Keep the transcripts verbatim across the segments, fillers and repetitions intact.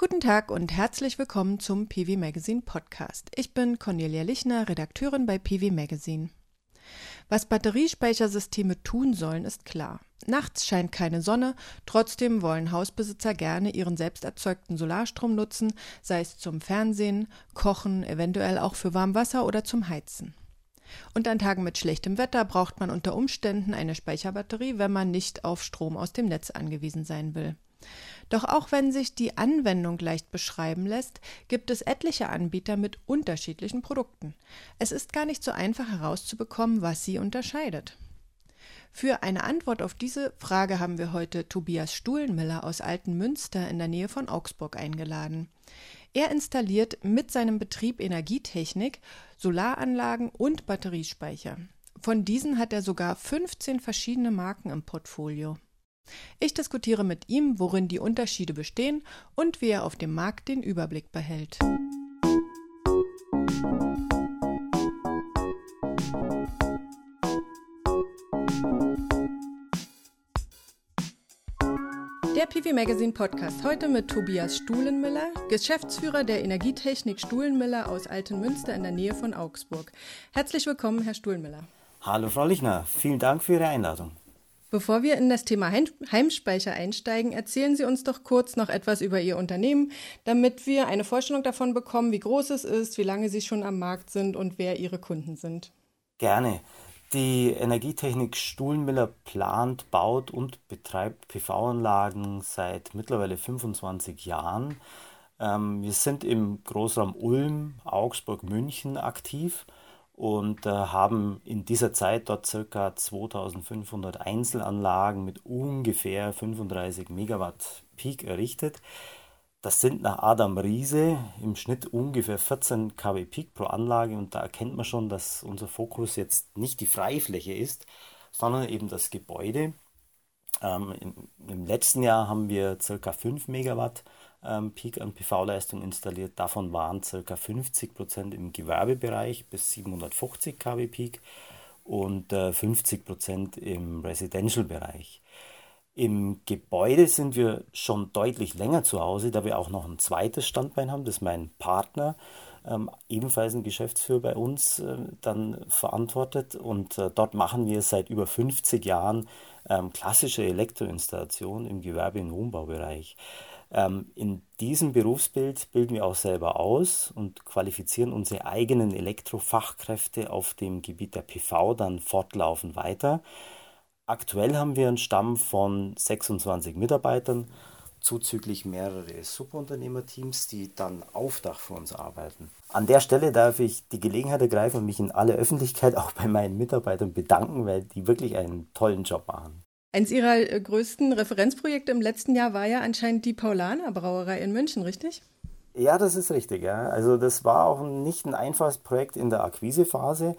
Guten Tag und herzlich willkommen zum P V Magazine Podcast. Ich bin Cornelia Lichner, Redakteurin bei P V Magazine. Was Batteriespeichersysteme tun sollen, ist klar. Nachts scheint keine Sonne, trotzdem wollen Hausbesitzer gerne ihren selbst erzeugten Solarstrom nutzen, sei es zum Fernsehen, Kochen, eventuell auch für Warmwasser oder zum Heizen. Und an Tagen mit schlechtem Wetter braucht man unter Umständen eine Speicherbatterie, wenn man nicht auf Strom aus dem Netz angewiesen sein will. Doch auch wenn sich die Anwendung leicht beschreiben lässt, gibt es etliche Anbieter mit unterschiedlichen Produkten. Es ist gar nicht so einfach herauszubekommen, was sie unterscheidet. Für eine Antwort auf diese Frage haben wir heute Tobias Stuhlenmiller aus Altenmünster in der Nähe von Augsburg eingeladen. Er installiert mit seinem Betrieb Energietechnik, Solaranlagen und Batteriespeicher. Von diesen hat er sogar fünfzehn verschiedene Marken im Portfolio. Ich diskutiere mit ihm, worin die Unterschiede bestehen und wie er auf dem Markt den Überblick behält. Der P V Magazine Podcast heute mit Tobias Stuhlenmiller, Geschäftsführer der Energietechnik Stuhlenmiller aus Altenmünster in der Nähe von Augsburg. Herzlich willkommen, Herr Stuhlenmiller. Hallo, Frau Lichner. Vielen Dank für Ihre Einladung. Bevor wir in das Thema Heimspeicher einsteigen, erzählen Sie uns doch kurz noch etwas über Ihr Unternehmen, damit wir eine Vorstellung davon bekommen, wie groß es ist, wie lange Sie schon am Markt sind und wer Ihre Kunden sind. Gerne. Die Energietechnik Stuhlenmiller plant, baut und betreibt P V-Anlagen seit mittlerweile fünfundzwanzig Jahren. Wir sind im Großraum Ulm, Augsburg, München aktiv. Und äh, haben in dieser Zeit dort ca. zweitausendfünfhundert Einzelanlagen mit ungefähr fünfunddreißig Megawatt Peak errichtet. Das sind nach Adam Riese im Schnitt ungefähr vierzehn kW Peak pro Anlage. Und da erkennt man schon, dass unser Fokus jetzt nicht die Freifläche ist, sondern eben das Gebäude. Ähm, im, im letzten Jahr haben wir ca. fünf Megawatt Peak an P V-Leistung installiert. Davon waren ca. fünfzig Prozent im Gewerbebereich bis siebenhundertfünfzig kW Peak und äh, fünfzig Prozent im Residential-Bereich. Im Gebäude sind wir schon deutlich länger zu Hause, da wir auch noch ein zweites Standbein haben. Das ist mein Partner, ähm, ebenfalls ein Geschäftsführer bei uns, äh, dann verantwortet. Und äh, dort machen wir seit über fünfzig Jahren ähm, klassische Elektroinstallationen im Gewerbe- und Wohnbaubereich. In diesem Berufsbild bilden wir auch selber aus und qualifizieren unsere eigenen Elektrofachkräfte auf dem Gebiet der P V dann fortlaufend weiter. Aktuell haben wir einen Stamm von sechsundzwanzig Mitarbeitern, zuzüglich mehrere Subunternehmerteams, die dann auf Dach für uns arbeiten. An der Stelle darf ich die Gelegenheit ergreifen und mich in aller Öffentlichkeit auch bei meinen Mitarbeitern bedanken, weil die wirklich einen tollen Job machen. Eins Ihrer größten Referenzprojekte im letzten Jahr war ja anscheinend die Paulaner Brauerei in München, richtig? Ja, das ist richtig. Ja. Also das war auch nicht ein einfaches Projekt in der Akquisephase.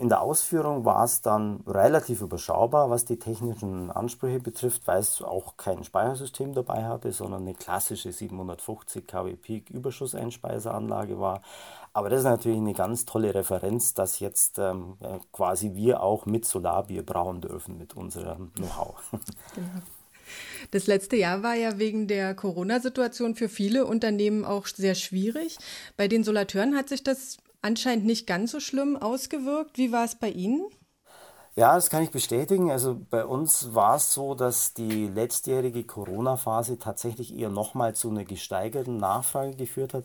In der Ausführung war es dann relativ überschaubar, was die technischen Ansprüche betrifft, weil es auch kein Speichersystem dabei hatte, sondern eine klassische siebenhundertfünfzig kW Peak Überschusseinspeiseranlage war. Aber das ist natürlich eine ganz tolle Referenz, dass jetzt ähm, quasi wir auch mit Solarbier brauen dürfen mit unserem Know-how. Genau. Das letzte Jahr war ja wegen der Corona-Situation für viele Unternehmen auch sehr schwierig. Bei den Solateuren hat sich das anscheinend nicht ganz so schlimm ausgewirkt. Wie war es bei Ihnen? Ja, das kann ich bestätigen. Also bei uns war es so, dass die letztjährige Corona-Phase tatsächlich eher nochmal zu einer gesteigerten Nachfrage geführt hat.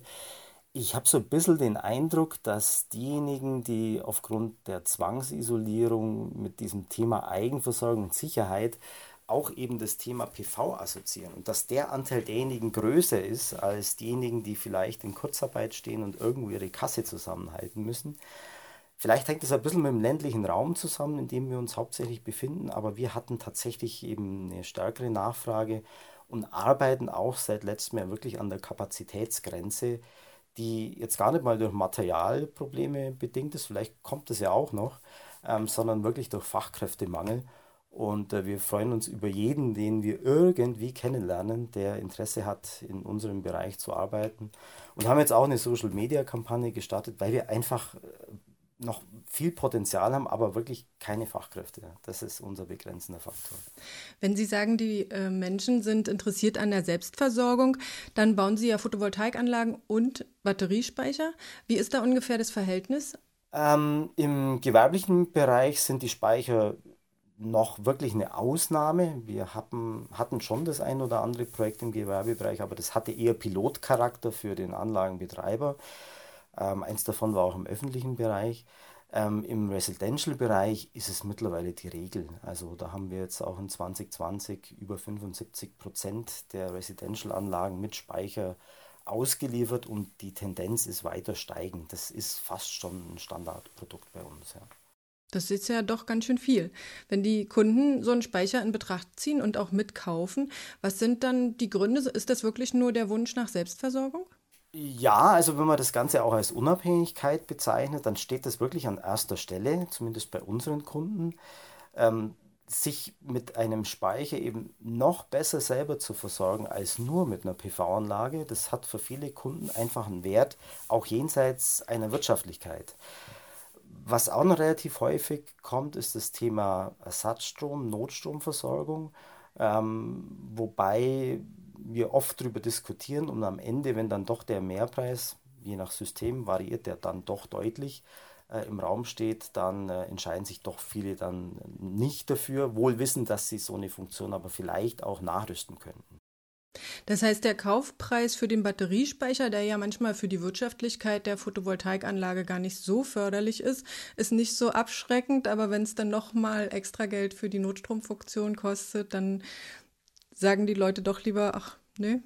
Ich habe so ein bisschen den Eindruck, dass diejenigen, die aufgrund der Zwangsisolierung mit diesem Thema Eigenversorgung und Sicherheit auch eben das Thema P V assoziieren und dass der Anteil derjenigen größer ist als diejenigen, die vielleicht in Kurzarbeit stehen und irgendwo ihre Kasse zusammenhalten müssen. Vielleicht hängt das ein bisschen mit dem ländlichen Raum zusammen, in dem wir uns hauptsächlich befinden, aber wir hatten tatsächlich eben eine stärkere Nachfrage und arbeiten auch seit letztem Jahr wirklich an der Kapazitätsgrenze, die jetzt gar nicht mal durch Materialprobleme bedingt ist, vielleicht kommt das ja auch noch, ähm, sondern wirklich durch Fachkräftemangel. Und äh, wir freuen uns über jeden, den wir irgendwie kennenlernen, der Interesse hat, in unserem Bereich zu arbeiten. Und haben jetzt auch eine Social-Media-Kampagne gestartet, weil wir einfach noch viel Potenzial haben, aber wirklich keine Fachkräfte. Das ist unser begrenzender Faktor. Wenn Sie sagen, die äh, Menschen sind interessiert an der Selbstversorgung, dann bauen Sie ja Photovoltaikanlagen und Batteriespeicher. Wie ist da ungefähr das Verhältnis? Ähm, im gewerblichen Bereich sind die Speicher noch wirklich eine Ausnahme. Wir hatten, hatten schon das ein oder andere Projekt im Gewerbebereich, aber das hatte eher Pilotcharakter für den Anlagenbetreiber. Ähm, eins davon war auch im öffentlichen Bereich. Ähm, Im Residential-Bereich ist es mittlerweile die Regel. Also da haben wir jetzt auch in zwanzig zwanzig über fünfundsiebzig Prozent der Residential-Anlagen mit Speicher ausgeliefert und die Tendenz ist weiter steigend. Das ist fast schon ein Standardprodukt bei uns. Ja. Das ist ja doch ganz schön viel. Wenn die Kunden so einen Speicher in Betracht ziehen und auch mitkaufen, was sind dann die Gründe? Ist das wirklich nur der Wunsch nach Selbstversorgung? Ja, also wenn man das Ganze auch als Unabhängigkeit bezeichnet, dann steht das wirklich an erster Stelle, zumindest bei unseren Kunden, ähm, sich mit einem Speicher eben noch besser selber zu versorgen als nur mit einer P V-Anlage. Das hat für viele Kunden einfach einen Wert, auch jenseits einer Wirtschaftlichkeit. Was auch noch relativ häufig kommt, ist das Thema Ersatzstrom, Notstromversorgung, ähm, wobei wir oft darüber diskutieren und am Ende, wenn dann doch der Mehrpreis, je nach System variiert der dann doch deutlich, äh, im Raum steht, dann äh, entscheiden sich doch viele dann nicht dafür, wohl wissen, dass sie so eine Funktion aber vielleicht auch nachrüsten könnten. Das heißt, der Kaufpreis für den Batteriespeicher, der ja manchmal für die Wirtschaftlichkeit der Photovoltaikanlage gar nicht so förderlich ist, ist nicht so abschreckend, aber wenn es dann nochmal extra Geld für die Notstromfunktion kostet, dann sagen die Leute doch lieber, ach, nö.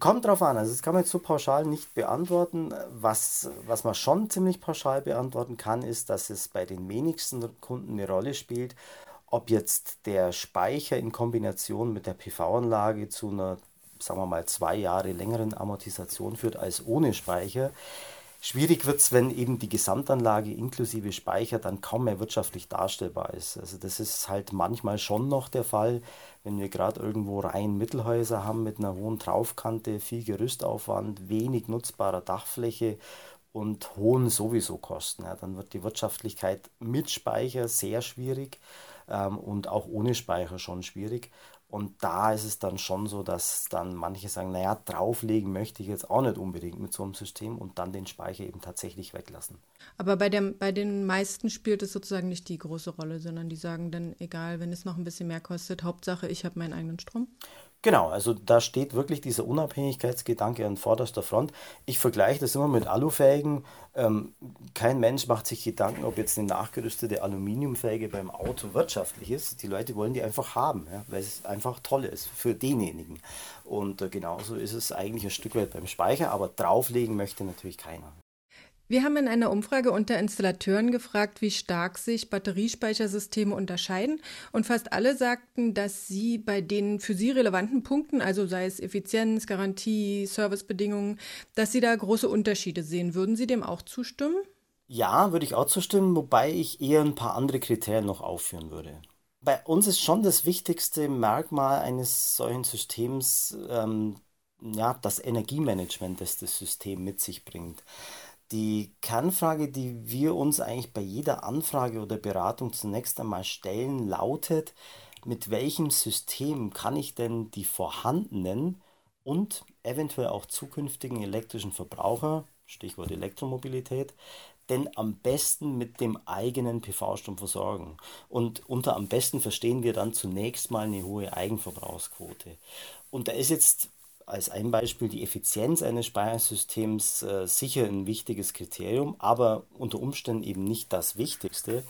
Kommt drauf an, also das kann man jetzt so pauschal nicht beantworten. Was, was man schon ziemlich pauschal beantworten kann, ist, dass es bei den wenigsten Kunden eine Rolle spielt, ob jetzt der Speicher in Kombination mit der P V-Anlage zu einer, sagen wir mal, zwei Jahre längeren Amortisation führt als ohne Speicher. Schwierig wird es, wenn eben die Gesamtanlage inklusive Speicher dann kaum mehr wirtschaftlich darstellbar ist. Also das ist halt manchmal schon noch der Fall, wenn wir gerade irgendwo rein Mittelhäuser haben mit einer hohen Traufkante, viel Gerüstaufwand, wenig nutzbarer Dachfläche und hohen sowieso Kosten. Ja, dann wird die Wirtschaftlichkeit mit Speicher sehr schwierig ähm, und auch ohne Speicher schon schwierig. Und da ist es dann schon so, dass dann manche sagen, naja, drauflegen möchte ich jetzt auch nicht unbedingt mit so einem System und dann den Speicher eben tatsächlich weglassen. Aber bei, der, bei den meisten spielt es sozusagen nicht die große Rolle, sondern die sagen dann, egal, wenn es noch ein bisschen mehr kostet, Hauptsache ich habe meinen eigenen Strom. Genau, also da steht wirklich dieser Unabhängigkeitsgedanke an vorderster Front. Ich vergleiche das immer mit Alufelgen. Ähm, kein Mensch macht sich Gedanken, ob jetzt eine nachgerüstete Aluminiumfelge beim Auto wirtschaftlich ist. Die Leute wollen die einfach haben, ja, weil es einfach toll ist für denjenigen. Und äh, genauso ist es eigentlich ein Stück weit beim Speicher, aber drauflegen möchte natürlich keiner. Wir haben in einer Umfrage unter Installateuren gefragt, wie stark sich Batteriespeichersysteme unterscheiden, und fast alle sagten, dass sie bei den für sie relevanten Punkten, also sei es Effizienz, Garantie, Servicebedingungen, dass sie da große Unterschiede sehen. Würden Sie dem auch zustimmen? Ja, würde ich auch zustimmen, wobei ich eher ein paar andere Kriterien noch aufführen würde. Bei uns ist schon das wichtigste Merkmal eines solchen Systems ähm, ja, das Energiemanagement, das das System mit sich bringt. Die Kernfrage, die wir uns eigentlich bei jeder Anfrage oder Beratung zunächst einmal stellen, lautet: Mit welchem System kann ich denn die vorhandenen und eventuell auch zukünftigen elektrischen Verbraucher, Stichwort Elektromobilität, denn am besten mit dem eigenen P V-Strom versorgen? Und unter am besten verstehen wir dann zunächst mal eine hohe Eigenverbrauchsquote. Und da ist jetzt als ein Beispiel die Effizienz eines Speichersystems äh, sicher ein wichtiges Kriterium, aber unter Umständen eben nicht das Wichtigste,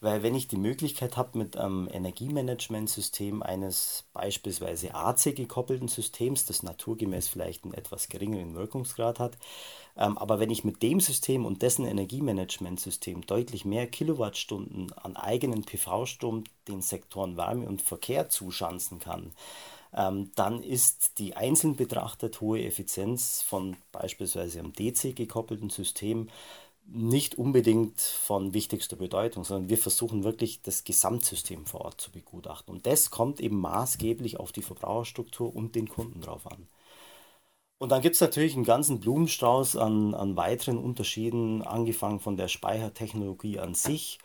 weil wenn ich die Möglichkeit habe, mit einem Energiemanagementsystem eines beispielsweise A C gekoppelten Systems, das naturgemäß vielleicht einen etwas geringeren Wirkungsgrad hat, ähm, aber wenn ich mit dem System und dessen Energiemanagementsystem deutlich mehr Kilowattstunden an eigenen P V-Strom den Sektoren Wärme und Verkehr zuschanzen kann, dann ist die einzeln betrachtet hohe Effizienz von beispielsweise einem D C gekoppelten System nicht unbedingt von wichtigster Bedeutung, sondern wir versuchen wirklich, das Gesamtsystem vor Ort zu begutachten. Und das kommt eben maßgeblich auf die Verbraucherstruktur und den Kunden drauf an. Und dann gibt es natürlich einen ganzen Blumenstrauß an, an weiteren Unterschieden, angefangen von der Speichertechnologie an sich,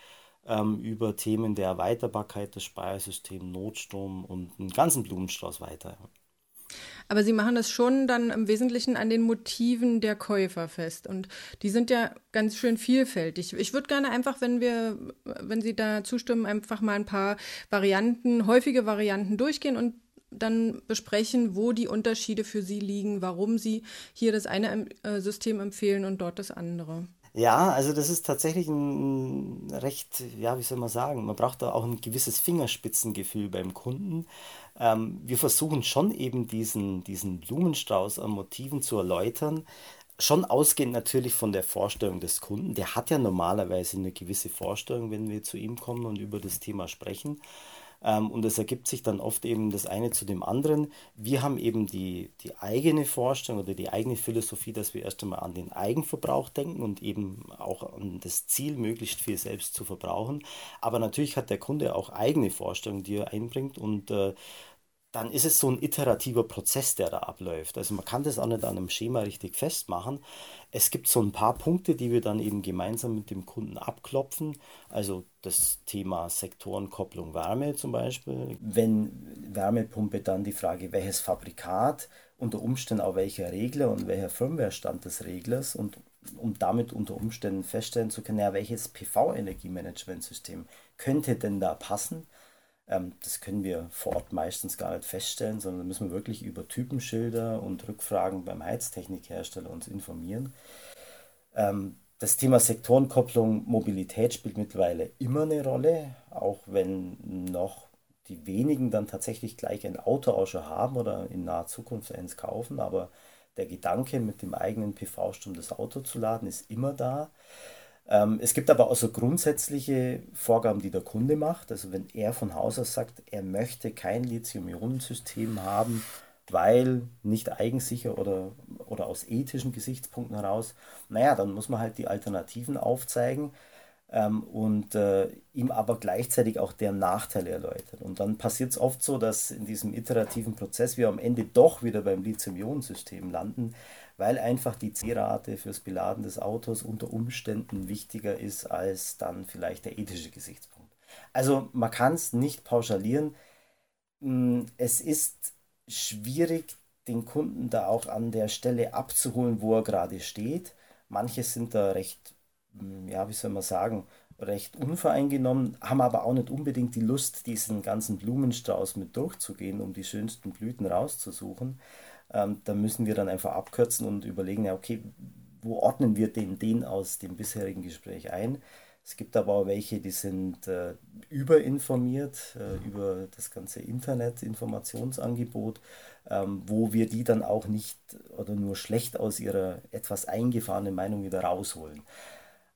ähm, über Themen der Erweiterbarkeit des Speichersystems, Notstrom und einen ganzen Blumenstrauß weiter. Aber Sie machen das schon dann im Wesentlichen an den Motiven der Käufer fest. Und die sind ja ganz schön vielfältig. Ich würde gerne einfach, wenn wir, wenn Sie da zustimmen, einfach mal ein paar Varianten, häufige Varianten durchgehen und dann besprechen, wo die Unterschiede für Sie liegen, warum Sie hier das eine System empfehlen und dort das andere. Ja, also das ist tatsächlich ein recht, ja, wie soll man sagen, man braucht da auch ein gewisses Fingerspitzengefühl beim Kunden. Ähm, wir versuchen schon eben diesen, diesen Blumenstrauß an Motiven zu erläutern, schon ausgehend natürlich von der Vorstellung des Kunden. Der hat ja normalerweise eine gewisse Vorstellung, wenn wir zu ihm kommen und über das Thema sprechen. Ähm, und es ergibt sich dann oft eben das eine zu dem anderen. Wir haben eben die, die eigene Vorstellung oder die eigene Philosophie, dass wir erst einmal an den Eigenverbrauch denken und eben auch an das Ziel, möglichst viel selbst zu verbrauchen. Aber natürlich hat der Kunde auch eigene Vorstellungen, die er einbringt, und äh, dann ist es so ein iterativer Prozess, der da abläuft. Also man kann das auch nicht an einem Schema richtig festmachen. Es gibt so ein paar Punkte, die wir dann eben gemeinsam mit dem Kunden abklopfen. Also das Thema Sektorenkopplung Wärme zum Beispiel. Wenn Wärmepumpe, dann die Frage, welches Fabrikat, unter Umständen auch welcher Regler und welcher Firmwarestand des Reglers, und um damit unter Umständen feststellen zu können, ja, welches P V-Energiemanagementsystem könnte denn da passen. Das können wir vor Ort meistens gar nicht feststellen, sondern müssen wir wirklich über Typenschilder und Rückfragen beim Heiztechnikhersteller uns informieren. Das Thema Sektorenkopplung, Mobilität spielt mittlerweile immer eine Rolle, auch wenn noch die wenigen dann tatsächlich gleich ein Auto auch schon haben oder in naher Zukunft eins kaufen. Aber der Gedanke, mit dem eigenen P V-Strom das Auto zu laden, ist immer da. Es gibt aber auch so grundsätzliche Vorgaben, die der Kunde macht. Also wenn er von Haus aus sagt, er möchte kein Lithium-Ionen-System haben, weil nicht eigensicher oder, oder aus ethischen Gesichtspunkten heraus, naja, dann muss man halt die Alternativen aufzeigen ähm, und äh, ihm aber gleichzeitig auch deren Nachteile erläutern. Und dann passiert es oft so, dass in diesem iterativen Prozess wir am Ende doch wieder beim Lithium-Ionen-System landen, weil einfach die C-Rate fürs Beladen des Autos unter Umständen wichtiger ist als dann vielleicht der ethische Gesichtspunkt. Also man kann es nicht pauschalieren. Es ist schwierig, den Kunden da auch an der Stelle abzuholen, wo er gerade steht. Manche sind da recht, ja, wie soll man sagen, recht unvoreingenommen, haben aber auch nicht unbedingt die Lust, diesen ganzen Blumenstrauß mit durchzugehen, um die schönsten Blüten rauszusuchen. Ähm, da müssen wir dann einfach abkürzen und überlegen, ja, okay, wo ordnen wir den, den aus dem bisherigen Gespräch ein? Es gibt aber auch welche, die sind äh, überinformiert äh, über das ganze Internet-Informationsangebot, ähm, wo wir die dann auch nicht oder nur schlecht aus ihrer etwas eingefahrenen Meinung wieder rausholen.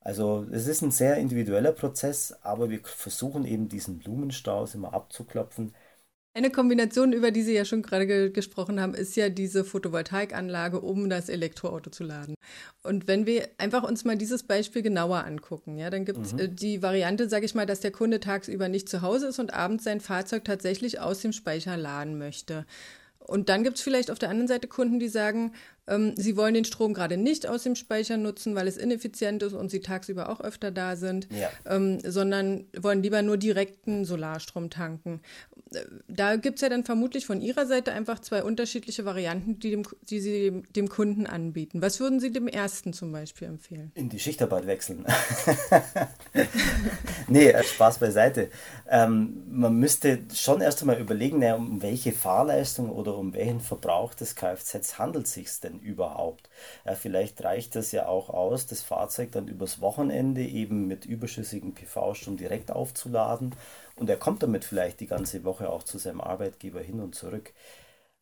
Also es ist ein sehr individueller Prozess, aber wir versuchen eben diesen Blumenstrauß immer abzuklopfen. Eine Kombination, über die Sie ja schon gerade ge- gesprochen haben, ist ja diese Photovoltaikanlage, um das Elektroauto zu laden. Und wenn wir einfach uns mal dieses Beispiel genauer angucken, ja, dann gibt es mhm. äh, die Variante, sage ich mal, dass der Kunde tagsüber nicht zu Hause ist und abends sein Fahrzeug tatsächlich aus dem Speicher laden möchte. Und dann gibt es vielleicht auf der anderen Seite Kunden, die sagen, ähm, sie wollen den Strom gerade nicht aus dem Speicher nutzen, weil es ineffizient ist und sie tagsüber auch öfter da sind, ja. ähm, sondern wollen lieber nur direkten Solarstrom tanken. Da gibt es ja dann vermutlich von Ihrer Seite einfach zwei unterschiedliche Varianten, die, dem, die Sie dem, dem Kunden anbieten. Was würden Sie dem ersten zum Beispiel empfehlen? In die Schichtarbeit wechseln. Nee, Spaß beiseite. Ähm, man müsste schon erst einmal überlegen, na, um welche Fahrleistung oder um welchen Verbrauch des Kfz handelt es sich denn überhaupt? Ja, vielleicht reicht das ja auch aus, das Fahrzeug dann übers Wochenende eben mit überschüssigem P V-Strom direkt aufzuladen. Und er kommt damit vielleicht die ganze Woche auch zu seinem Arbeitgeber hin und zurück.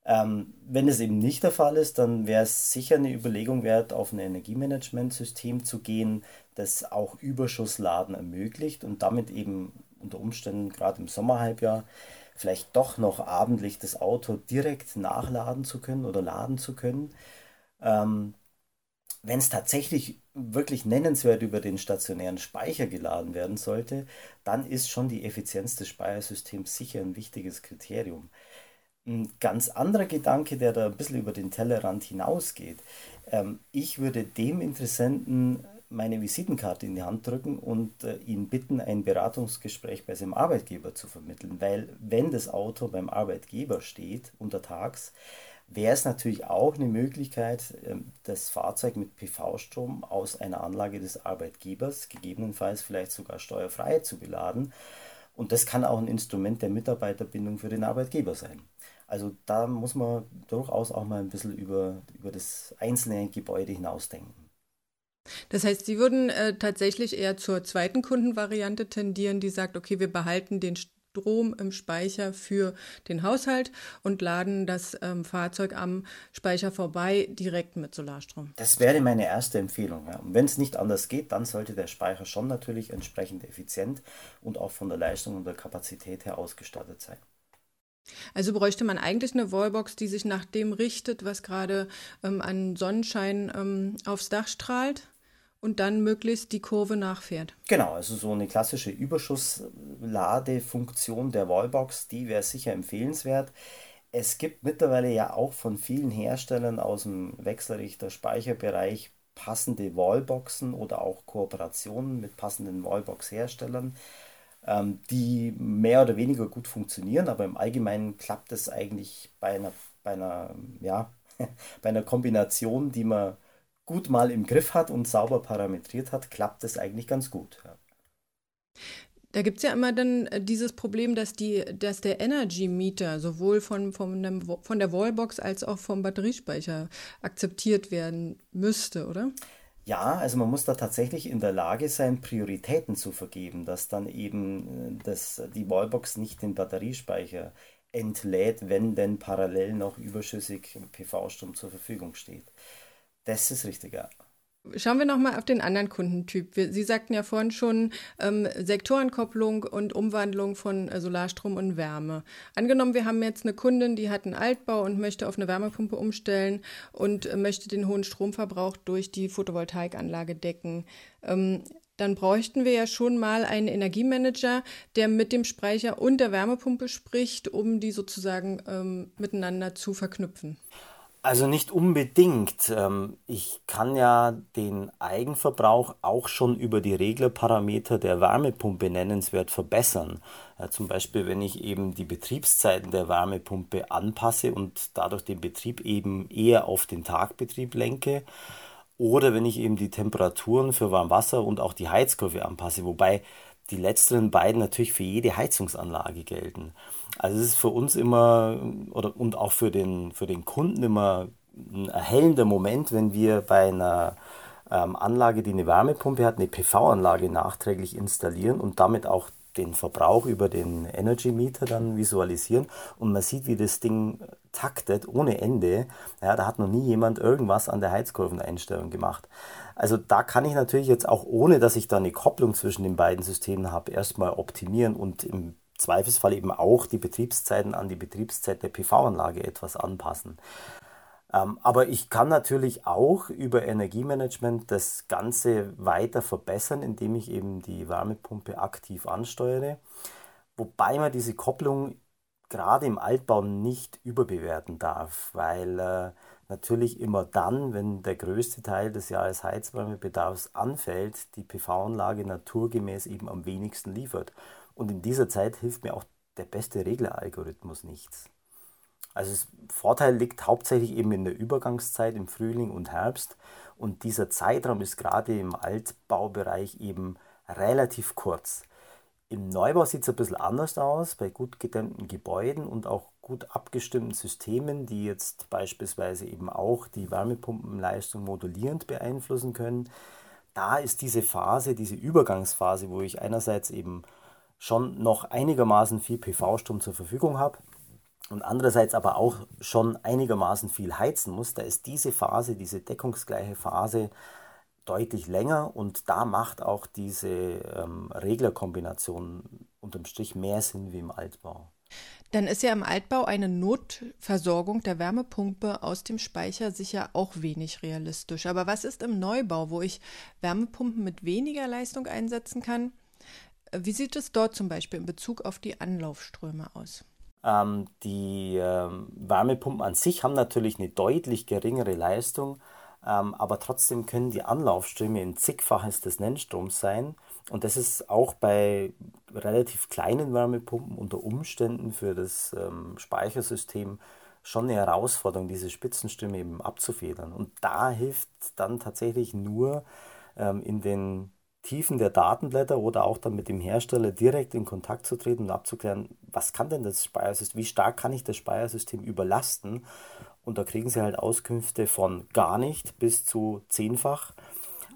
Ähm, wenn es eben nicht der Fall ist, dann wäre es sicher eine Überlegung wert, auf ein Energiemanagementsystem zu gehen, das auch Überschussladen ermöglicht und damit eben unter Umständen gerade im Sommerhalbjahr vielleicht doch noch abendlich das Auto direkt nachladen zu können oder laden zu können. Ähm, Wenn es tatsächlich wirklich nennenswert über den stationären Speicher geladen werden sollte, dann ist schon die Effizienz des Speichersystems sicher ein wichtiges Kriterium. ein ganz anderer Gedanke, der da ein bisschen über den Tellerrand hinausgeht. Ähm, ich würde dem Interessenten meine Visitenkarte in die Hand drücken und äh, ihn bitten, ein Beratungsgespräch bei seinem Arbeitgeber zu vermitteln. Weil wenn das Auto beim Arbeitgeber steht, untertags, wäre es natürlich auch eine Möglichkeit, äh, das Fahrzeug mit P V-Strom aus einer Anlage des Arbeitgebers, gegebenenfalls vielleicht sogar steuerfrei, zu beladen. Und das kann auch ein Instrument der Mitarbeiterbindung für den Arbeitgeber sein. Also da muss man durchaus auch mal ein bisschen über, über das einzelne Gebäude hinausdenken. Das heißt, Sie würden äh, tatsächlich eher zur zweiten Kundenvariante tendieren, die sagt, okay, wir behalten den Strom im Speicher für den Haushalt und laden das ähm, Fahrzeug am Speicher vorbei direkt mit Solarstrom. Das wäre meine erste Empfehlung. Ja. Und wenn es nicht anders geht, dann sollte der Speicher schon natürlich entsprechend effizient und auch von der Leistung und der Kapazität her ausgestattet sein. Also bräuchte man eigentlich eine Wallbox, die sich nach dem richtet, was gerade ähm, an Sonnenschein ähm, aufs Dach strahlt und dann möglichst die Kurve nachfährt. Genau, also so eine klassische Überschuss-Ladefunktion der Wallbox, die wäre sicher empfehlenswert. Es gibt mittlerweile ja auch von vielen Herstellern aus dem Wechselrichter-Speicherbereich passende Wallboxen oder auch Kooperationen mit passenden Wallbox-Herstellern, die mehr oder weniger gut funktionieren, aber im Allgemeinen klappt es eigentlich bei einer, bei einer, ja, bei einer Kombination, die man gut mal im Griff hat und sauber parametriert hat, klappt es eigentlich ganz gut. Ja. Da gibt es ja immer dann dieses Problem, dass, die, dass der Energy-Meter sowohl von, von, dem, von der Wallbox als auch vom Batteriespeicher akzeptiert werden müsste, oder? Ja, also man muss da tatsächlich in der Lage sein, Prioritäten zu vergeben, dass dann eben das, die Wallbox nicht den Batteriespeicher entlädt, wenn denn parallel noch überschüssig P V-Strom zur Verfügung steht. Das ist richtig, ja. Schauen wir nochmal auf den anderen Kundentyp. Wir, Sie sagten ja vorhin schon ähm, Sektorenkopplung und Umwandlung von äh, Solarstrom und Wärme. Angenommen, wir haben jetzt eine Kundin, die hat einen Altbau und möchte auf eine Wärmepumpe umstellen und äh, möchte den hohen Stromverbrauch durch die Photovoltaikanlage decken. Ähm, dann bräuchten wir ja schon mal einen Energiemanager, der mit dem Speicher und der Wärmepumpe spricht, um die sozusagen ähm, miteinander zu verknüpfen. Also nicht unbedingt. Ich kann ja den Eigenverbrauch auch schon über die Reglerparameter der Wärmepumpe nennenswert verbessern. Zum Beispiel, wenn ich eben die Betriebszeiten der Wärmepumpe anpasse und dadurch den Betrieb eben eher auf den Tagbetrieb lenke. Oder wenn ich eben die Temperaturen für Warmwasser und auch die Heizkurve anpasse, wobei die letzteren beiden natürlich für jede Heizungsanlage gelten. Also es ist für uns immer oder und auch für den, für den Kunden immer ein erhellender Moment, wenn wir bei einer ähm, Anlage, die eine Wärmepumpe hat, eine P V-Anlage nachträglich installieren und damit auch den Verbrauch über den Energy Meter dann visualisieren und man sieht, wie das Ding taktet ohne Ende. Ja, da hat noch nie jemand irgendwas an der Heizkurveneinstellung gemacht. Also da kann ich natürlich jetzt auch, ohne dass ich da eine Kopplung zwischen den beiden Systemen habe, erstmal optimieren und im Zweifelsfall eben auch die Betriebszeiten an die Betriebszeit der P V-Anlage etwas anpassen. Ähm, aber ich kann natürlich auch über Energiemanagement das Ganze weiter verbessern, indem ich eben die Wärmepumpe aktiv ansteuere, wobei man diese Kopplung gerade im Altbau nicht überbewerten darf, weil äh, natürlich immer dann, wenn der größte Teil des Jahresheizwärmebedarfs anfällt, die P V-Anlage naturgemäß eben am wenigsten liefert. Und in dieser Zeit hilft mir auch der beste Regleralgorithmus nichts. Also der Vorteil liegt hauptsächlich eben in der Übergangszeit im Frühling und Herbst. Und dieser Zeitraum ist gerade im Altbaubereich eben relativ kurz. Im Neubau sieht es ein bisschen anders aus, bei gut gedämmten Gebäuden und auch gut abgestimmten Systemen, die jetzt beispielsweise eben auch die Wärmepumpenleistung modulierend beeinflussen können. Da ist diese Phase, diese Übergangsphase, wo ich einerseits eben schon noch einigermaßen viel P V-Strom zur Verfügung habe und andererseits aber auch schon einigermaßen viel heizen muss, da ist diese Phase, diese deckungsgleiche Phase deutlich länger und da macht auch diese ähm, Reglerkombination unterm Strich mehr Sinn wie im Altbau. Dann ist ja im Altbau eine Notversorgung der Wärmepumpe aus dem Speicher sicher auch wenig realistisch. Aber was ist im Neubau, wo ich Wärmepumpen mit weniger Leistung einsetzen kann? Wie sieht es dort zum Beispiel in Bezug auf die Anlaufströme aus? Ähm, die ähm, Wärmepumpen an sich haben natürlich eine deutlich geringere Leistung, ähm, aber trotzdem können die Anlaufströme ein Zigfaches des Nennstroms sein. Und das ist auch bei relativ kleinen Wärmepumpen unter Umständen für das ähm, Speichersystem schon eine Herausforderung, diese Spitzenströme eben abzufedern. Und da hilft dann tatsächlich nur ähm, in den Tiefen der Datenblätter oder auch dann mit dem Hersteller direkt in Kontakt zu treten und abzuklären, was kann denn das Speichersystem, wie stark kann ich das Speichersystem überlasten? Und da kriegen sie halt Auskünfte von gar nicht bis zu zehnfach.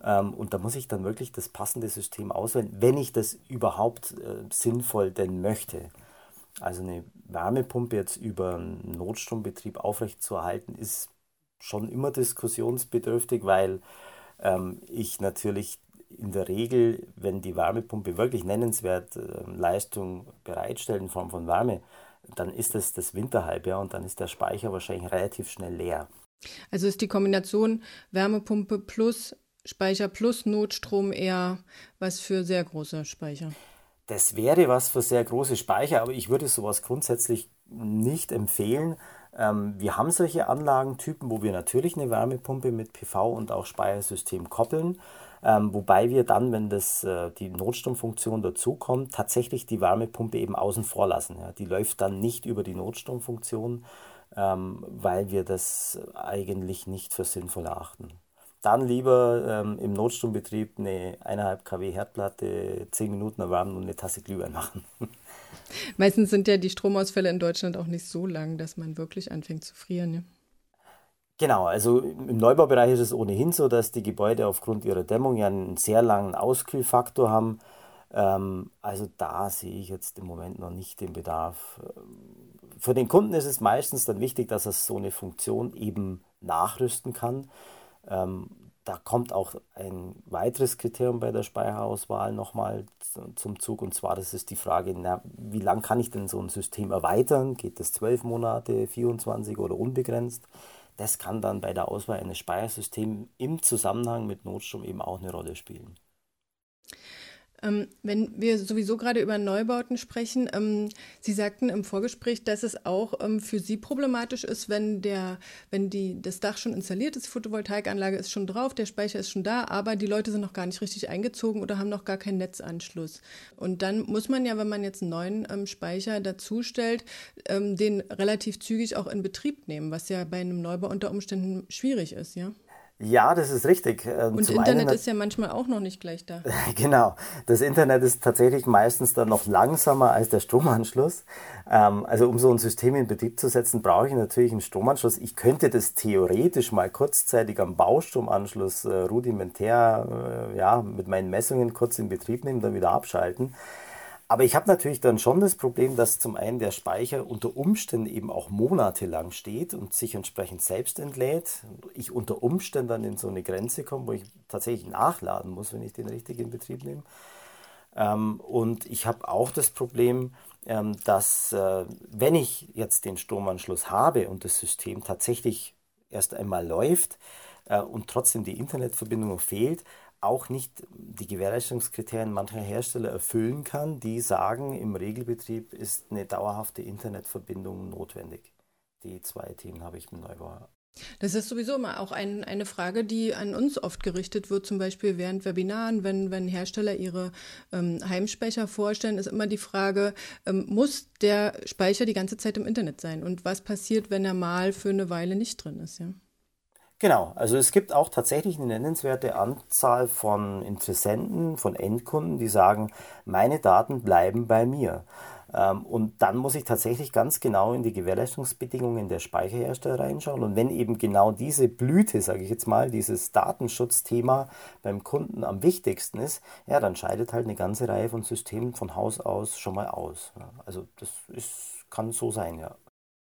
Und da muss ich dann wirklich das passende System auswählen, wenn ich das überhaupt äh, sinnvoll denn möchte. Also eine Wärmepumpe jetzt über einen Notstrombetrieb aufrechtzuerhalten, ist schon immer diskussionsbedürftig, weil ähm, ich natürlich in der Regel, wenn die Wärmepumpe wirklich nennenswert äh, Leistung bereitstellt in Form von Wärme, dann ist das das Winterhalbjahr und dann ist der Speicher wahrscheinlich relativ schnell leer. Also ist die Kombination Wärmepumpe plus Speicher plus Notstrom eher was für sehr große Speicher? Das wäre was für sehr große Speicher, aber ich würde sowas grundsätzlich nicht empfehlen. Ähm, wir haben solche Anlagentypen, wo wir natürlich eine Wärmepumpe mit P V und auch Speichersystem koppeln, ähm, wobei wir dann, wenn das, äh, die Notstromfunktion dazukommt, tatsächlich die Wärmepumpe eben außen vor lassen. Ja? Die läuft dann nicht über die Notstromfunktion, ähm, weil wir das eigentlich nicht für sinnvoll erachten. Dann lieber ähm, im Notstrombetrieb eine eineinhalb Kilowatt Herdplatte, zehn Minuten erwärmen und eine Tasse Glühwein machen. Meistens sind ja die Stromausfälle in Deutschland auch nicht so lang, dass man wirklich anfängt zu frieren. Ja? Genau, also im Neubaubereich ist es ohnehin so, dass die Gebäude aufgrund ihrer Dämmung ja einen sehr langen Auskühlfaktor haben. Ähm, also da sehe ich jetzt im Moment noch nicht den Bedarf. Für den Kunden ist es meistens dann wichtig, dass er so eine Funktion eben nachrüsten kann. Ähm, da kommt auch ein weiteres Kriterium bei der Speicherauswahl nochmal zum Zug, und zwar das ist die Frage, na, wie lang kann ich denn so ein System erweitern? Geht das zwölf Monate, vierundzwanzig oder unbegrenzt? Das kann dann bei der Auswahl eines Speichersystems im Zusammenhang mit Notstrom eben auch eine Rolle spielen. Ähm, wenn wir sowieso gerade über Neubauten sprechen, ähm, Sie sagten im Vorgespräch, dass es auch ähm, für Sie problematisch ist, wenn, der, wenn die, das Dach schon installiert ist, die Photovoltaikanlage ist schon drauf, der Speicher ist schon da, aber die Leute sind noch gar nicht richtig eingezogen oder haben noch gar keinen Netzanschluss. Und dann muss man ja, wenn man jetzt einen neuen ähm, Speicher dazustellt, ähm, den relativ zügig auch in Betrieb nehmen, was ja bei einem Neubau unter Umständen schwierig ist, ja? Ja, das ist richtig. Und das Internet ist ja manchmal auch noch nicht gleich da. Genau. Das Internet ist tatsächlich meistens dann noch langsamer als der Stromanschluss. Also um so ein System in Betrieb zu setzen, brauche ich natürlich einen Stromanschluss. Ich könnte das theoretisch mal kurzzeitig am Baustromanschluss rudimentär ja, mit meinen Messungen kurz in Betrieb nehmen, dann wieder abschalten. Aber ich habe natürlich dann schon das Problem, dass zum einen der Speicher unter Umständen eben auch monatelang steht und sich entsprechend selbst entlädt. Ich unter Umständen dann in so eine Grenze komme, wo ich tatsächlich nachladen muss, wenn ich den richtig in Betrieb nehme. Und ich habe auch das Problem, dass wenn ich jetzt den Stromanschluss habe und das System tatsächlich erst einmal läuft und trotzdem die Internetverbindung fehlt, auch nicht die Gewährleistungskriterien mancher Hersteller erfüllen kann, die sagen, im Regelbetrieb ist eine dauerhafte Internetverbindung notwendig. Die zwei Themen habe ich im Neubau. Das ist sowieso immer auch ein, eine Frage, die an uns oft gerichtet wird, zum Beispiel während Webinaren, wenn, wenn Hersteller ihre ähm, Heimspeicher vorstellen, ist immer die Frage, ähm, muss der Speicher die ganze Zeit im Internet sein? Und was passiert, wenn er mal für eine Weile nicht drin ist, ja? Genau, also es gibt auch tatsächlich eine nennenswerte Anzahl von Interessenten, von Endkunden, die sagen, meine Daten bleiben bei mir. Und dann muss ich tatsächlich ganz genau in die Gewährleistungsbedingungen der Speicherhersteller reinschauen. Und wenn eben genau diese Blüte, sage ich jetzt mal, dieses Datenschutzthema beim Kunden am wichtigsten ist, ja, dann scheidet halt eine ganze Reihe von Systemen von Haus aus schon mal aus. Also das ist, kann so sein, ja.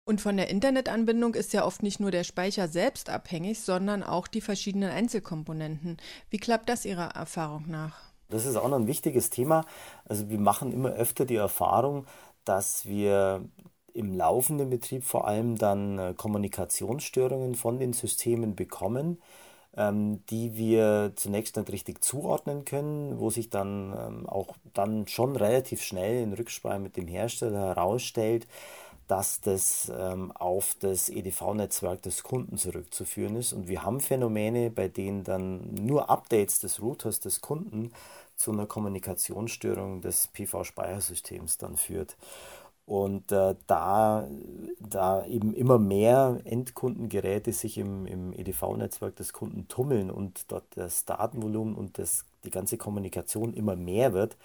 Und von der Internetanbindung ist ja oft nicht nur der Speicher selbst abhängig, sondern auch die verschiedenen Einzelkomponenten. Wie klappt das Ihrer Erfahrung nach? Das ist auch noch ein wichtiges Thema. Also wir machen immer öfter die Erfahrung, dass wir im laufenden Betrieb vor allem dann Kommunikationsstörungen von den Systemen bekommen, die wir zunächst nicht richtig zuordnen können, wo sich dann auch dann schon relativ schnell in Rücksprache mit dem Hersteller herausstellt, dass das ähm, auf das E D V-Netzwerk des Kunden zurückzuführen ist. Und wir haben Phänomene, bei denen dann nur Updates des Routers des Kunden zu einer Kommunikationsstörung des P V-Speichersystems dann führt. Und äh, da, da eben immer mehr Endkundengeräte sich im, im E D V-Netzwerk des Kunden tummeln und dort das Datenvolumen und das, die ganze Kommunikation immer mehr wird,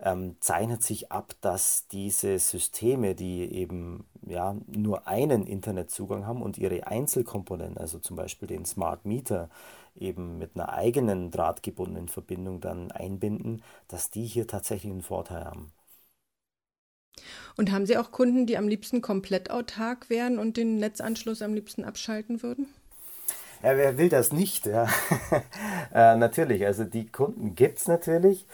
ähm, zeichnet sich ab, dass diese Systeme, die eben ja, nur einen Internetzugang haben und ihre Einzelkomponenten, also zum Beispiel den Smart Meter, eben mit einer eigenen drahtgebundenen Verbindung dann einbinden, dass die hier tatsächlich einen Vorteil haben. Und haben Sie auch Kunden, die am liebsten komplett autark wären und den Netzanschluss am liebsten abschalten würden? Ja, wer will das nicht? Ja. äh, natürlich, also die Kunden gibt es natürlich.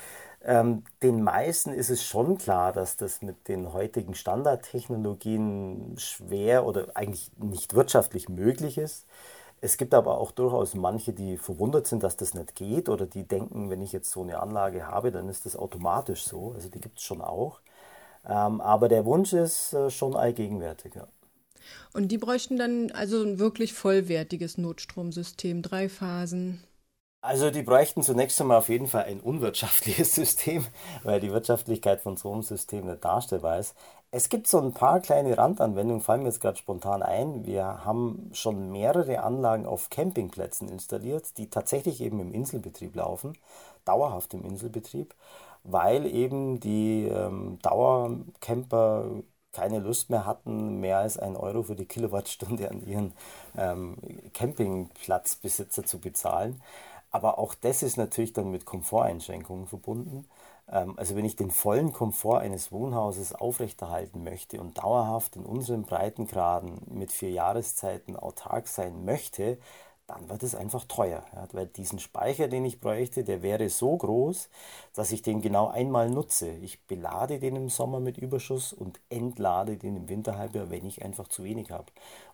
Ähm, den meisten ist es schon klar, dass das mit den heutigen Standardtechnologien schwer oder eigentlich nicht wirtschaftlich möglich ist. Es gibt aber auch durchaus manche, die verwundert sind, dass das nicht geht oder die denken, wenn ich jetzt so eine Anlage habe, dann ist das automatisch so. Also die gibt es schon auch. Ähm, aber der Wunsch ist äh, schon allgegenwärtig. Ja. Und die bräuchten dann also ein wirklich vollwertiges Notstromsystem, drei Phasen? Also die bräuchten zunächst einmal auf jeden Fall ein unwirtschaftliches System, weil die Wirtschaftlichkeit von so einem System nicht darstellbar ist. Es gibt so ein paar kleine Randanwendungen, fallen mir jetzt gerade spontan ein. Wir haben schon mehrere Anlagen auf Campingplätzen installiert, die tatsächlich eben im Inselbetrieb laufen, dauerhaft im Inselbetrieb, weil eben die ähm, Dauercamper keine Lust mehr hatten, mehr als ein Euro für die Kilowattstunde an ihren ähm, Campingplatzbesitzer zu bezahlen. Aber auch das ist natürlich dann mit Komforteinschränkungen verbunden. Ähm, also wenn ich den vollen Komfort eines Wohnhauses aufrechterhalten möchte und dauerhaft in unseren Breitengraden mit vier Jahreszeiten autark sein möchte, dann wird es einfach teuer, ja, weil diesen Speicher, den ich bräuchte, der wäre so groß, dass ich den genau einmal nutze. Ich belade den im Sommer mit Überschuss und entlade den im Winterhalbjahr, wenn ich einfach zu wenig habe.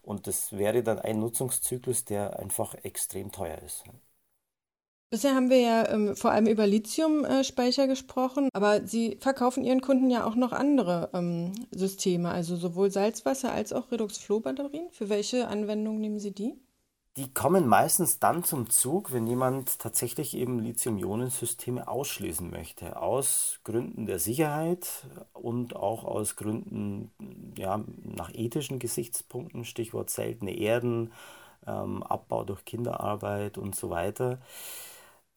Und das wäre dann ein Nutzungszyklus, der einfach extrem teuer ist. Bisher haben wir ja ähm, vor allem über Lithium-Speicher äh, gesprochen, aber Sie verkaufen Ihren Kunden ja auch noch andere ähm, Systeme, also sowohl Salzwasser als auch Redox-Flow-Batterien. Für welche Anwendung nehmen Sie die? Die kommen meistens dann zum Zug, wenn jemand tatsächlich eben Lithium-Ionen-Systeme ausschließen möchte. Aus Gründen der Sicherheit und auch aus Gründen, ja, nach ethischen Gesichtspunkten, Stichwort seltene Erden, ähm, Abbau durch Kinderarbeit und so weiter.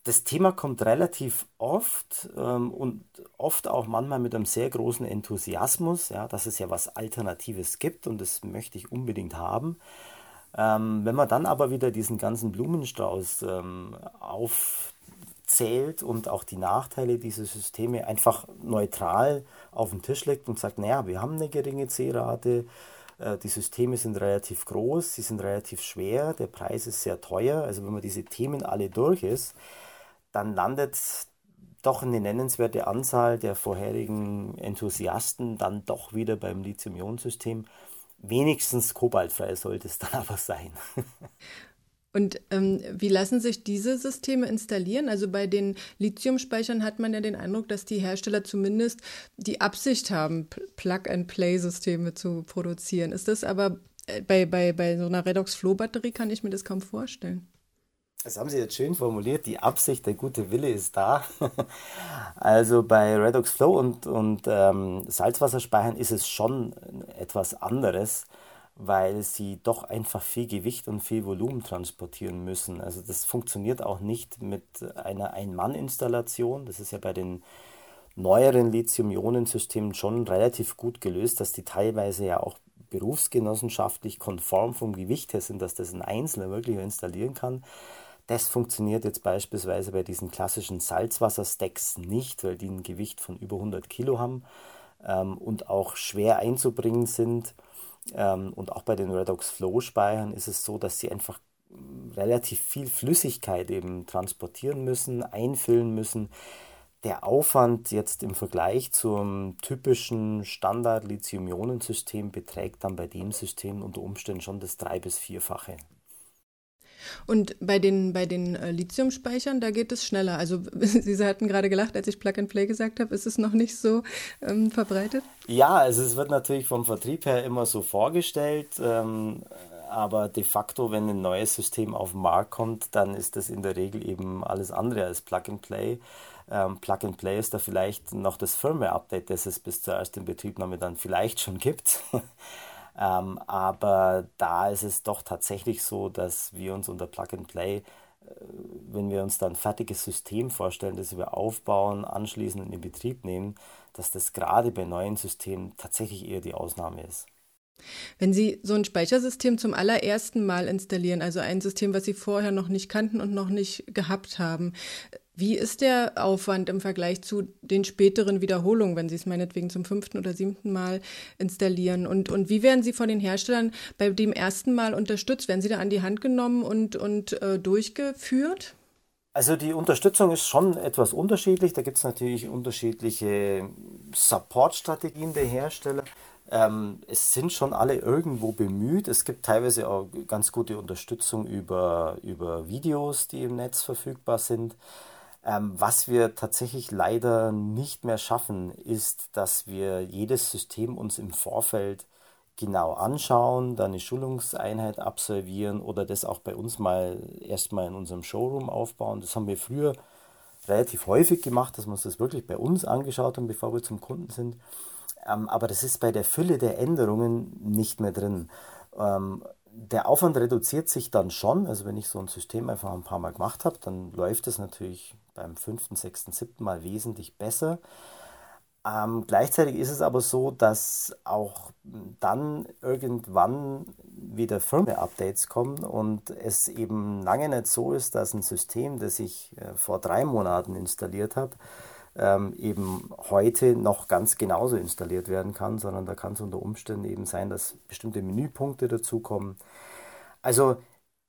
Das Thema kommt relativ oft ähm, und oft auch manchmal mit einem sehr großen Enthusiasmus, ja, dass es ja was Alternatives gibt und das möchte ich unbedingt haben. Ähm, wenn man dann aber wieder diesen ganzen Blumenstrauß ähm, aufzählt und auch die Nachteile dieser Systeme einfach neutral auf den Tisch legt und sagt, naja, wir haben eine geringe C-Rate, äh, die Systeme sind relativ groß, sie sind relativ schwer, der Preis ist sehr teuer, also wenn man diese Themen alle durch ist, dann landet doch eine nennenswerte Anzahl der vorherigen Enthusiasten dann doch wieder beim Lithium-Ionen-System. Wenigstens kobaltfrei sollte es dann aber sein. Und ähm, wie lassen sich diese Systeme installieren? Also bei den Lithium-Speichern hat man ja den Eindruck, dass die Hersteller zumindest die Absicht haben, Plug-and-Play-Systeme zu produzieren. Ist das aber äh, bei, bei, bei so einer Redox-Flow-Batterie, kann ich mir das kaum vorstellen. Das haben Sie jetzt schön formuliert, die Absicht, der gute Wille ist da. Also bei Redox-Flow und, und ähm, Salzwasserspeichern ist es schon etwas anderes, weil sie doch einfach viel Gewicht und viel Volumen transportieren müssen. Also das funktioniert auch nicht mit einer Ein-Mann-Installation. Das ist ja bei den neueren Lithium-Ionen-Systemen schon relativ gut gelöst, dass die teilweise ja auch berufsgenossenschaftlich konform vom Gewicht her sind, dass das ein Einzelner wirklich installieren kann. Das funktioniert jetzt beispielsweise bei diesen klassischen Salzwasser-Stacks nicht, weil die ein Gewicht von über hundert Kilo haben ähm, und auch schwer einzubringen sind. Ähm, und auch bei den Redox-Flow-Speichern ist es so, dass sie einfach relativ viel Flüssigkeit eben transportieren müssen, einfüllen müssen. Der Aufwand jetzt im Vergleich zum typischen Standard-Lithium-Ionen-System beträgt dann bei dem System unter Umständen schon das drei- bis vierfache. Und bei den, bei den Lithiumspeichern, da geht es schneller. Also Sie hatten gerade gelacht, als ich Plug and Play gesagt habe, ist es noch nicht so ähm, verbreitet? Ja, also es wird natürlich vom Vertrieb her immer so vorgestellt, ähm, aber de facto, wenn ein neues System auf den Markt kommt, dann ist das in der Regel eben alles andere als Plug and Play. Ähm, Plug and Play ist da vielleicht noch das Firmware-Update, das es bis zur ersten Betriebnahme dann vielleicht schon gibt. Ähm, aber da ist es doch tatsächlich so, dass wir uns unter Plug and Play, äh, wenn wir uns dann ein fertiges System vorstellen, das wir aufbauen, anschließend in den Betrieb nehmen, dass das gerade bei neuen Systemen tatsächlich eher die Ausnahme ist. Wenn Sie so ein Speichersystem zum allerersten Mal installieren, also ein System, was Sie vorher noch nicht kannten und noch nicht gehabt haben, wie ist der Aufwand im Vergleich zu den späteren Wiederholungen, wenn Sie es meinetwegen zum fünften oder siebten Mal installieren? Und, und wie werden Sie von den Herstellern bei dem ersten Mal unterstützt? Werden Sie da an die Hand genommen und, und äh, durchgeführt? Also die Unterstützung ist schon etwas unterschiedlich. Da gibt es natürlich unterschiedliche Support-Strategien der Hersteller. Ähm, es sind schon alle irgendwo bemüht. Es gibt teilweise auch ganz gute Unterstützung über, über Videos, die im Netz verfügbar sind. Was wir tatsächlich leider nicht mehr schaffen, ist, dass wir jedes System uns im Vorfeld genau anschauen, dann eine Schulungseinheit absolvieren oder das auch bei uns mal erstmal in unserem Showroom aufbauen. Das haben wir früher relativ häufig gemacht, dass wir uns das wirklich bei uns angeschaut haben, bevor wir zum Kunden sind. Aber das ist bei der Fülle der Änderungen nicht mehr drin. Der Aufwand reduziert sich dann schon. Also wenn ich so ein System einfach ein paar Mal gemacht habe, dann läuft es natürlich beim fünften, sechsten, siebten Mal wesentlich besser. Ähm, gleichzeitig ist es aber so, dass auch dann irgendwann wieder Firmware-Updates kommen und es eben lange nicht so ist, dass ein System, das ich äh, vor drei Monaten installiert habe, ähm, eben heute noch ganz genauso installiert werden kann, sondern da kann es unter Umständen eben sein, dass bestimmte Menüpunkte dazukommen. Also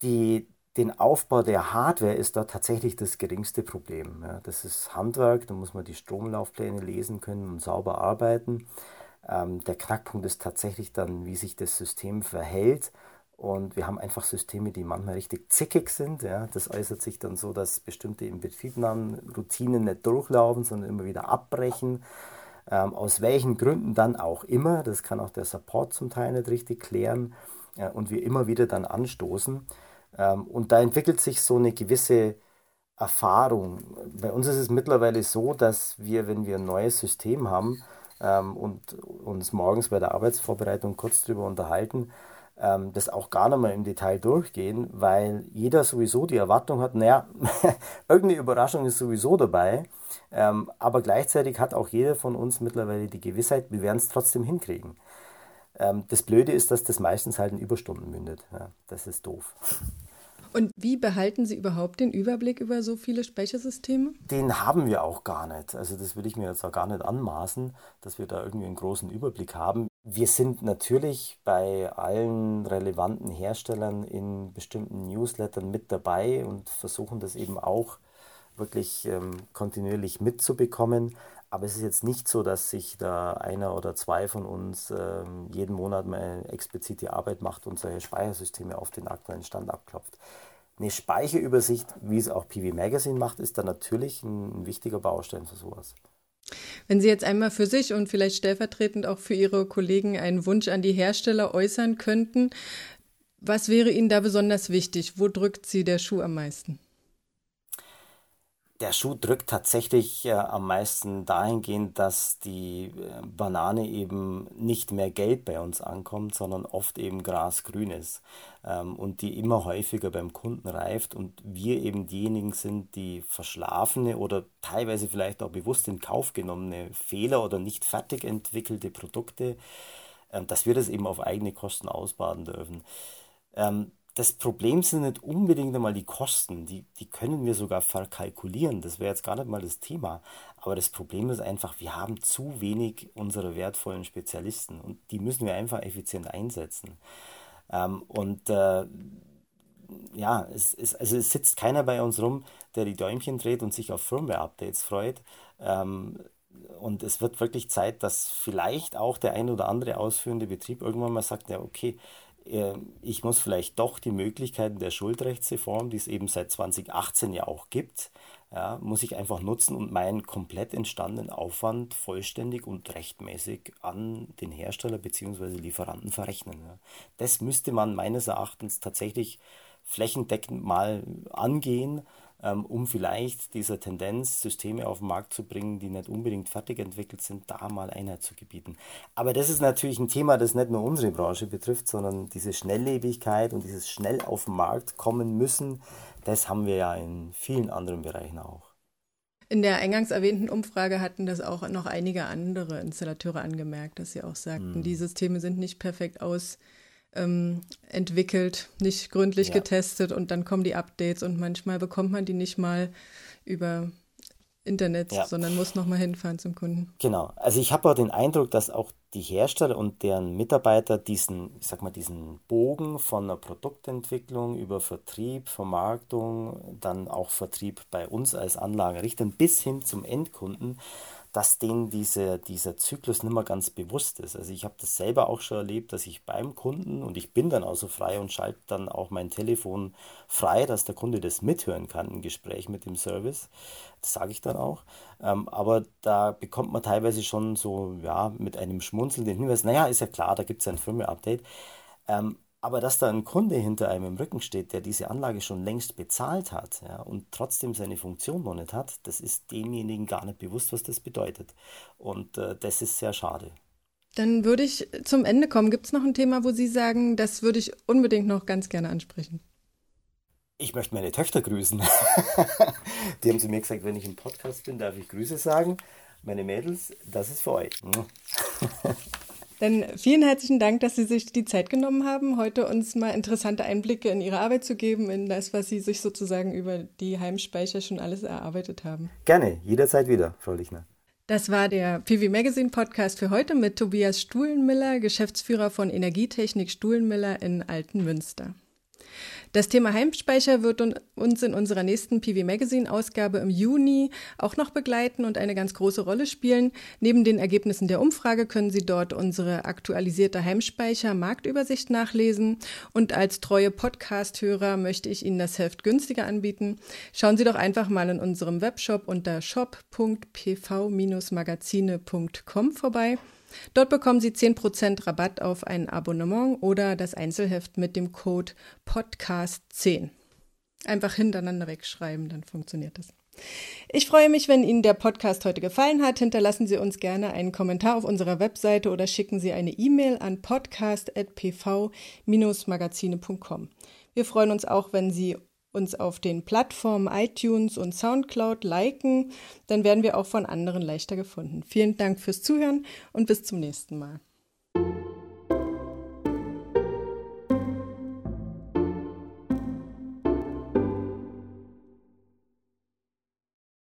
die Den Aufbau der Hardware ist da tatsächlich das geringste Problem. Ja, das ist Handwerk, da muss man die Stromlaufpläne lesen können und sauber arbeiten. Ähm, der Knackpunkt ist tatsächlich dann, wie sich das System verhält. Und wir haben einfach Systeme, die manchmal richtig zickig sind. Ja, das äußert sich dann so, dass bestimmte Inbetriebnahmen-Routinen nicht durchlaufen, sondern immer wieder abbrechen. Ähm, aus welchen Gründen dann auch immer. Das kann auch der Support zum Teil nicht richtig klären. Ja, und wir immer wieder dann anstoßen. Und da entwickelt sich so eine gewisse Erfahrung. Bei uns ist es mittlerweile so, dass wir, wenn wir ein neues System haben ähm, und uns morgens bei der Arbeitsvorbereitung kurz drüber unterhalten, ähm, das auch gar nicht mehr im Detail durchgehen, weil jeder sowieso die Erwartung hat, naja, irgendeine Überraschung ist sowieso dabei, ähm, aber gleichzeitig hat auch jeder von uns mittlerweile die Gewissheit, wir werden es trotzdem hinkriegen. Ähm, das Blöde ist, dass das meistens halt in Überstunden mündet. Ja, das ist doof. Und wie behalten Sie überhaupt den Überblick über so viele Speichersysteme? Den haben wir auch gar nicht. Also das will ich mir jetzt auch gar nicht anmaßen, dass wir da irgendwie einen großen Überblick haben. Wir sind natürlich bei allen relevanten Herstellern in bestimmten Newslettern mit dabei und versuchen das eben auch wirklich ähm, kontinuierlich mitzubekommen. Aber es ist jetzt nicht so, dass sich da einer oder zwei von uns ähm, jeden Monat mal explizit die Arbeit macht und solche Speichersysteme auf den aktuellen Stand abklopft. Eine Speicherübersicht, wie es auch P V Magazine macht, ist da natürlich ein wichtiger Baustein für sowas. Wenn Sie jetzt einmal für sich und vielleicht stellvertretend auch für Ihre Kollegen einen Wunsch an die Hersteller äußern könnten, was wäre Ihnen da besonders wichtig? Wo drückt Sie der Schuh am meisten? Der Schuh drückt tatsächlich äh, am meisten dahingehend, dass die äh, Banane eben nicht mehr gelb bei uns ankommt, sondern oft eben grasgrün ist ähm, und die immer häufiger beim Kunden reift und wir eben diejenigen sind, die verschlafene oder teilweise vielleicht auch bewusst in Kauf genommene Fehler oder nicht fertig entwickelte Produkte, äh, dass wir das eben auf eigene Kosten ausbaden dürfen. Ähm, Das Problem sind nicht unbedingt einmal die Kosten, die, die können wir sogar verkalkulieren, das wäre jetzt gar nicht mal das Thema, aber das Problem ist einfach, wir haben zu wenig unserer wertvollen Spezialisten und die müssen wir einfach effizient einsetzen. Ähm, und äh, ja, es, es, also es sitzt keiner bei uns rum, der die Däumchen dreht und sich auf Firmware-Updates freut. Ähm, Und es wird wirklich Zeit, dass vielleicht auch der ein oder andere ausführende Betrieb irgendwann mal sagt, ja okay, ich muss vielleicht doch die Möglichkeiten der Schuldrechtsreform, die es eben seit zwanzig achtzehn ja auch gibt, ja, muss ich einfach nutzen und meinen komplett entstandenen Aufwand vollständig und rechtmäßig an den Hersteller bzw. Lieferanten verrechnen. Ja. Das müsste man meines Erachtens tatsächlich flächendeckend mal angehen, ähm, um vielleicht dieser Tendenz, Systeme auf den Markt zu bringen, die nicht unbedingt fertig entwickelt sind, da mal Einhalt zu gebieten. Aber das ist natürlich ein Thema, das nicht nur unsere Branche betrifft, sondern diese Schnelllebigkeit und dieses schnell auf den Markt kommen müssen, das haben wir ja in vielen anderen Bereichen auch. In der eingangs erwähnten Umfrage hatten das auch noch einige andere Installateure angemerkt, dass sie auch sagten, hm. die Systeme sind nicht perfekt aus, ähm, entwickelt, nicht gründlich ja. getestet und dann kommen die Updates und manchmal bekommt man die nicht mal über Internet, ja. sondern muss nochmal hinfahren zum Kunden. Genau, also ich habe auch den Eindruck, dass auch die Hersteller und deren Mitarbeiter diesen, ich sag mal, diesen Bogen von der Produktentwicklung über Vertrieb, Vermarktung, dann auch Vertrieb bei uns als Anlagenrichter bis hin zum Endkunden, dass denen diese, dieser Zyklus nicht mehr ganz bewusst ist. Also ich habe das selber auch schon erlebt, dass ich beim Kunden, und ich bin dann auch so frei und schalte dann auch mein Telefon frei, dass der Kunde das mithören kann im Gespräch mit dem Service, das sage ich dann auch, ähm, aber da bekommt man teilweise schon so, ja, mit einem Schmuck den Hinweis, naja, ist ja klar, da gibt es ein Firmware-Update. Ähm, aber dass da ein Kunde hinter einem im Rücken steht, der diese Anlage schon längst bezahlt hat, ja, und trotzdem seine Funktion noch nicht hat, das ist demjenigen gar nicht bewusst, was das bedeutet. Und äh, das ist sehr schade. Dann würde ich zum Ende kommen. Gibt es noch ein Thema, wo Sie sagen, das würde ich unbedingt noch ganz gerne ansprechen? Ich möchte meine Töchter grüßen. Die haben zu mir gesagt, wenn ich im Podcast bin, darf ich Grüße sagen. Meine Mädels, das ist für euch. Dann vielen herzlichen Dank, dass Sie sich die Zeit genommen haben, heute uns mal interessante Einblicke in Ihre Arbeit zu geben, in das, was Sie sich sozusagen über die Heimspeicher schon alles erarbeitet haben. Gerne, jederzeit wieder, Frau Lichner. Das war der P V Magazine Podcast für heute mit Tobias Stuhlenmiller, Geschäftsführer von Energietechnik Stuhlenmiller in Altenmünster. Das Thema Heimspeicher wird uns in unserer nächsten P V Magazine-Ausgabe im Juni auch noch begleiten und eine ganz große Rolle spielen. Neben den Ergebnissen der Umfrage können Sie dort unsere aktualisierte Heimspeicher-Marktübersicht nachlesen. Und als treue Podcast-Hörer möchte ich Ihnen das Heft günstiger anbieten. Schauen Sie doch einfach mal in unserem Webshop unter shop punkt p v magazine punkt com vorbei. Dort bekommen Sie zehn Prozent Rabatt auf ein Abonnement oder das Einzelheft mit dem Code Podcast zehn. Einfach hintereinander wegschreiben, dann funktioniert das. Ich freue mich, wenn Ihnen der Podcast heute gefallen hat. Hinterlassen Sie uns gerne einen Kommentar auf unserer Webseite oder schicken Sie eine E-Mail an podcast at p v magazine punkt com. Wir freuen uns auch, wenn Sie uns auf den Plattformen iTunes und Soundcloud liken, dann werden wir auch von anderen leichter gefunden. Vielen Dank fürs Zuhören und bis zum nächsten Mal.